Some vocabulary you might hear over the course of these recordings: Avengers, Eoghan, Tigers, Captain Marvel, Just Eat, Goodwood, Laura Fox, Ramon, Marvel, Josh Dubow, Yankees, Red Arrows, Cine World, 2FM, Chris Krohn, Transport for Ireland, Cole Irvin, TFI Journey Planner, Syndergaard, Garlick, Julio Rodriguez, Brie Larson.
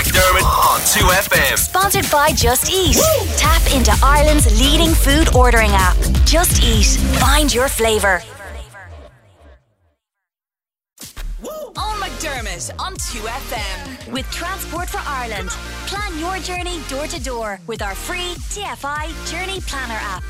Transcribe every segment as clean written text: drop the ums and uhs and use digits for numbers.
McDermott on 2FM. Sponsored by Just Eat. Woo! Tap into Ireland's leading food ordering app. Just Eat. Find your flavour. On McDermott on 2FM. With Transport for Ireland. Plan your journey door to door with our free TFI Journey Planner app.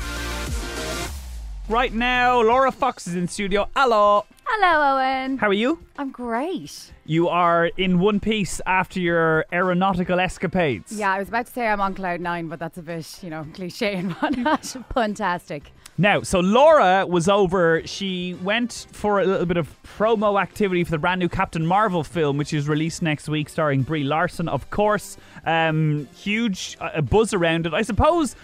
Right now, Laura Fox is in studio. Hello. Hello, Owen. How are you? I'm great. You are in one piece after your aeronautical escapades. Yeah, I was about to say I'm on cloud nine, but that's a bit, you know, cliche and whatnot. Fantastic. Now, so Laura was over. She went for a little bit of promo activity for the brand new Captain Marvel film, which is released next week, starring Brie Larson, of course. Huge buzz around it, I suppose.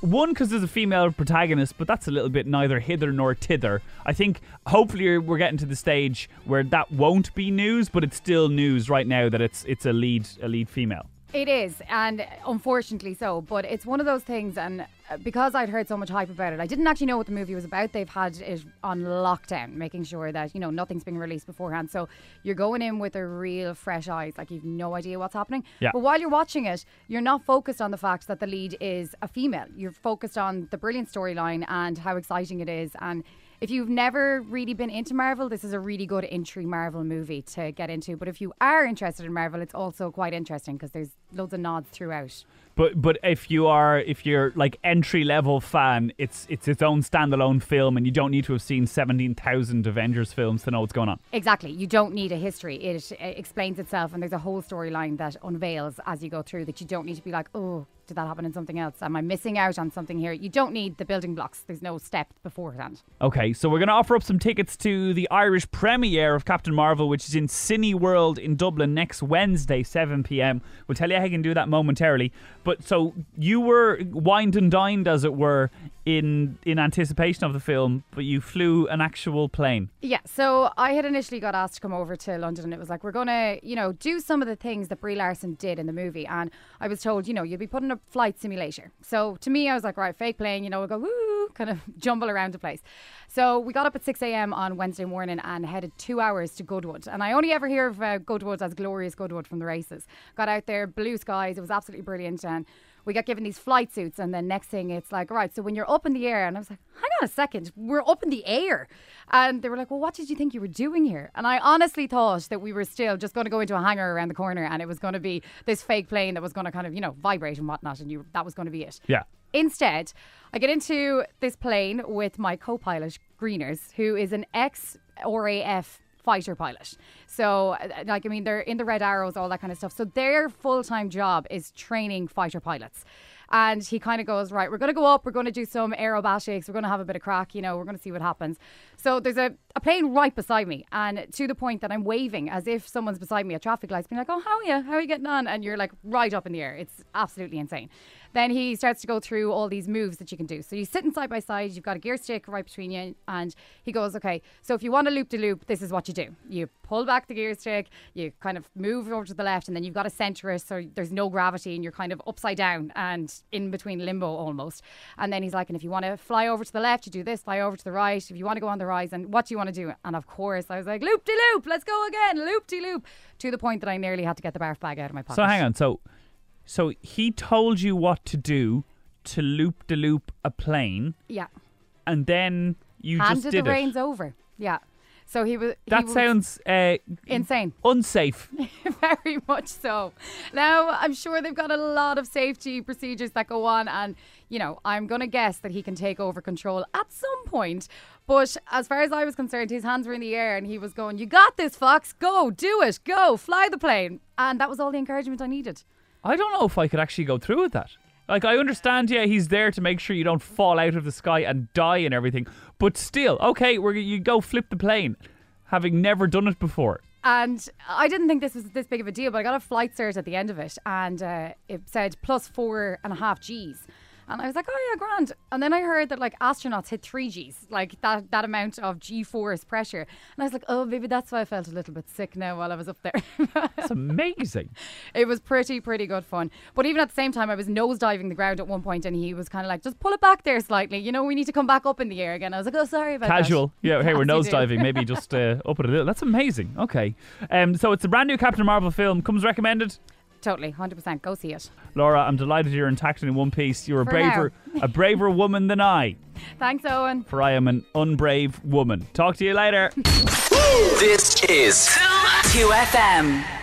One, because there's a female protagonist, but that's a little bit neither hither nor thither. I think hopefully we're getting to the stage where that won't be news, but it's still news right now that it's a lead female. It is, and unfortunately so, but it's one of those things, and because I'd heard so much hype about it, I didn't actually know what the movie was about. They've had it on lockdown, making sure that, you know, nothing's being released beforehand, so you're going in with a real fresh eyes, like you've no idea what's happening. Yeah. But while you're watching it, you're not focused on the fact that the lead is a female. You're focused on the brilliant storyline and how exciting it is, and if you've never really been into Marvel, this is a really good entry Marvel movie to get into. But if you are interested in Marvel, it's also quite interesting because there's loads of nods throughout. But if you're like entry level fan, it's its own standalone film, and you don't need to have seen 17,000 Avengers films to know what's going on. Exactly, you don't need a history. It explains itself, and there's a whole storyline that unveils as you go through that you don't need to be like, oh, did that happen in something else? Am I missing out on something here? You don't need the building blocks. There's no step beforehand. Okay, so we're going to offer up some tickets to the Irish premiere of Captain Marvel, which is in Cine World in Dublin next Wednesday, 7 p.m. We'll tell you how you can do that momentarily. But so you were wined and dined, as it were, in anticipation of the film, but you flew an actual plane. Yeah, so I had initially got asked to come over to London, and it was like, we're going to, you know, do some of the things that Brie Larson did in the movie. And I was told, you know, you'll be putting a flight simulator. So to me, I was like, right, fake plane, you know, we'll go woo, kind of jumble around the place. So we got up at 6 a.m. on Wednesday morning and headed 2 hours to Goodwood. And I only ever hear of Goodwood as glorious Goodwood from the races. Got out there, blue skies, it was absolutely brilliant, and we got given these flight suits, and then next thing it's like, right, so when you're up in the air, and I was like, hang on a second, we're up in the air. And they were like, well, what did you think you were doing here? And I honestly thought that we were still just going to go into a hangar around the corner, and it was going to be this fake plane that was going to kind of, you know, vibrate and whatnot, and that was going to be it. Yeah. Instead, I get into this plane with my co-pilot, Greeners, who is an ex-RAF fighter pilot. So, like, I mean, they're in the Red Arrows, all that kind of stuff. So their full-time job is training fighter pilots. And he kind of goes, right, we're going to go up, we're going to do some aerobatics, we're going to have a bit of crack, you know, we're going to see what happens. So there's a plane right beside me, and to the point that I'm waving as if someone's beside me at traffic lights, being like, oh, how are you? How are you getting on? And you're like right up in the air. It's absolutely insane. Then he starts to go through all these moves that you can do. So you're sitting side by side, you've got a gear stick right between you, and he goes, okay, so if you want a loop-de-loop, this is what you do. You pull back the gear stick, you kind of move over to the left, and then you've got to center it so there's no gravity and you're kind of upside down and in between limbo almost. And then he's like, and if you want to fly over to the left, you do this, fly over to the right, if you want to go on the rise, and what do you want to do? And of course I was like, loop-de-loop, let's go again, loop-de-loop, to the point that I nearly had to get the barf bag out of my pocket. So hang on, so he told you what to do to loop-de-loop a plane. Yeah. And then you handed just did the reins over. Yeah. So he was. That sounds insane. Unsafe. Very much so. Now, I'm sure they've got a lot of safety procedures that go on, and, you know, I'm going to guess that he can take over control at some point. But as far as I was concerned, his hands were in the air and he was going, you got this, Fox. Go, do it. Go, fly the plane. And that was all the encouragement I needed. I don't know if I could actually go through with that. Like, I understand, yeah, he's there to make sure you don't fall out of the sky and die and everything. But still, okay, you go flip the plane, having never done it before. And I didn't think this was this big of a deal, but I got a flight cert at the end of it, and it said plus 4.5 Gs. And I was like, oh yeah, grand. And then I heard that, like, astronauts hit 3 Gs, like that amount of G-force pressure. And I was like, oh, maybe that's why I felt a little bit sick now while I was up there. That's amazing. It was pretty good fun. But even at the same time, I was nosediving the ground at one point, and he was kind of like, just pull it back there slightly. You know, we need to come back up in the air again. I was like, oh, sorry about Casual. That. Casual. Yeah, hey, we're nosediving. Maybe just up it a little. That's amazing. Okay. So it's a brand new Captain Marvel film. Comes recommended? Totally, 100%. Go see it. Laura, I'm delighted you're intact and in one piece. You're a braver woman than I. Thanks, Eoghan. For I am an unbrave woman. Talk to you later. This is 2FM.